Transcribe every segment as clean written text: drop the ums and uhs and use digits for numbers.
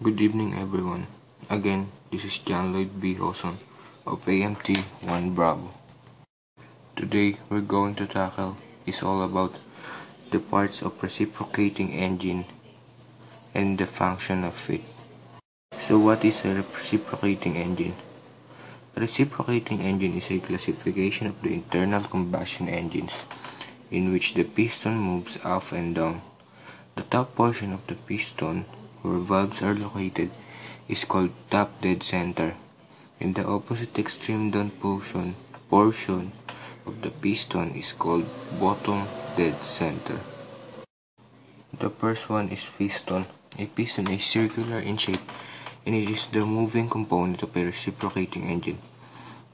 Good evening everyone, again this is John Lloyd B. Olson of AMT One Bravo. Today we're going to tackle is all about the parts of reciprocating engine and the function of it. So what is a reciprocating engine? A reciprocating engine is a classification of the internal combustion engines in which the piston moves up and down. The top portion of the piston where valves are located is called top dead center, and the opposite extreme down portion of the piston is called bottom dead center. The first one is piston. A piston is circular in shape and it is the moving component of a reciprocating engine.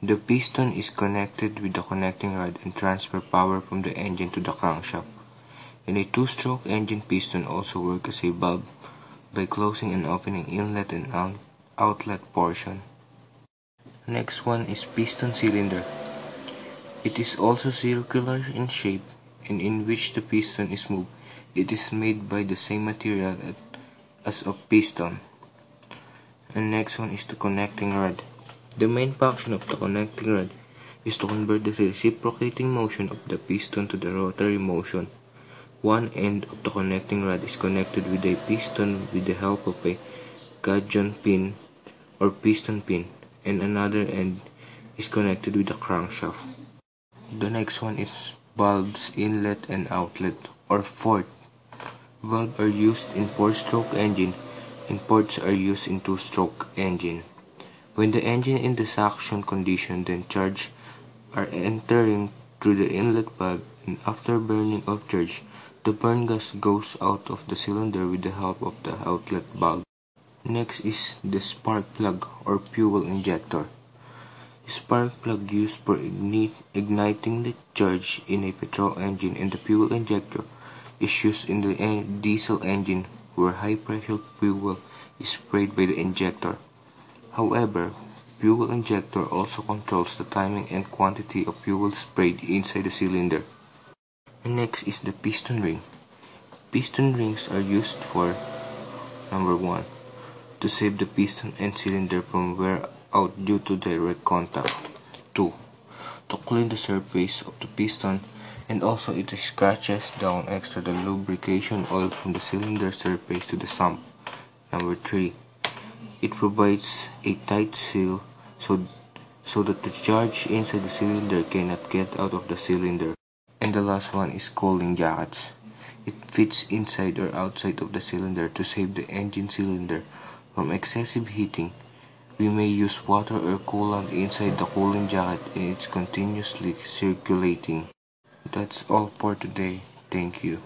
The piston is connected with the connecting rod and transfer power from the engine to the crankshaft. And a two-stroke engine piston also works as a valve by closing and opening inlet and outlet portion. Next one is piston cylinder. It is also circular in shape and in which the piston is moved. It is made by the same material as a piston. And next one is the connecting rod. The main function of the connecting rod is to convert the reciprocating motion of the piston to the rotary motion. One end of the connecting rod is connected with a piston with the help of a gudgeon pin or piston pin, and another end is connected with the crankshaft. The next one is valves, inlet and outlet, or port. Valves are used in four-stroke engine and ports are used in two-stroke engine. When the engine in the suction condition, then charge are entering through the inlet valve, and after burning of charge, the burn gas goes out of the cylinder with the help of the outlet valve. Next is the spark plug or fuel injector. Spark plug used for igniting the charge in a petrol engine, and the fuel injector is used in the diesel engine where high pressure fuel is sprayed by the injector. However, fuel injector also controls the timing and quantity of fuel sprayed inside the cylinder. Next is the piston ring. Piston rings are used for number 1. To save the piston and cylinder from wear out due to direct contact. 2. To clean the surface of the piston, and also it scratches down extra the lubrication oil from the cylinder surface to the sump. Number 3. It provides a tight seal so that the charge inside the cylinder cannot get out of the cylinder. And the last one is cooling jackets. It fits inside or outside of the cylinder to save the engine cylinder from excessive heating. We may use water or coolant inside the cooling jacket, and it's continuously circulating. That's all for today. Thank you.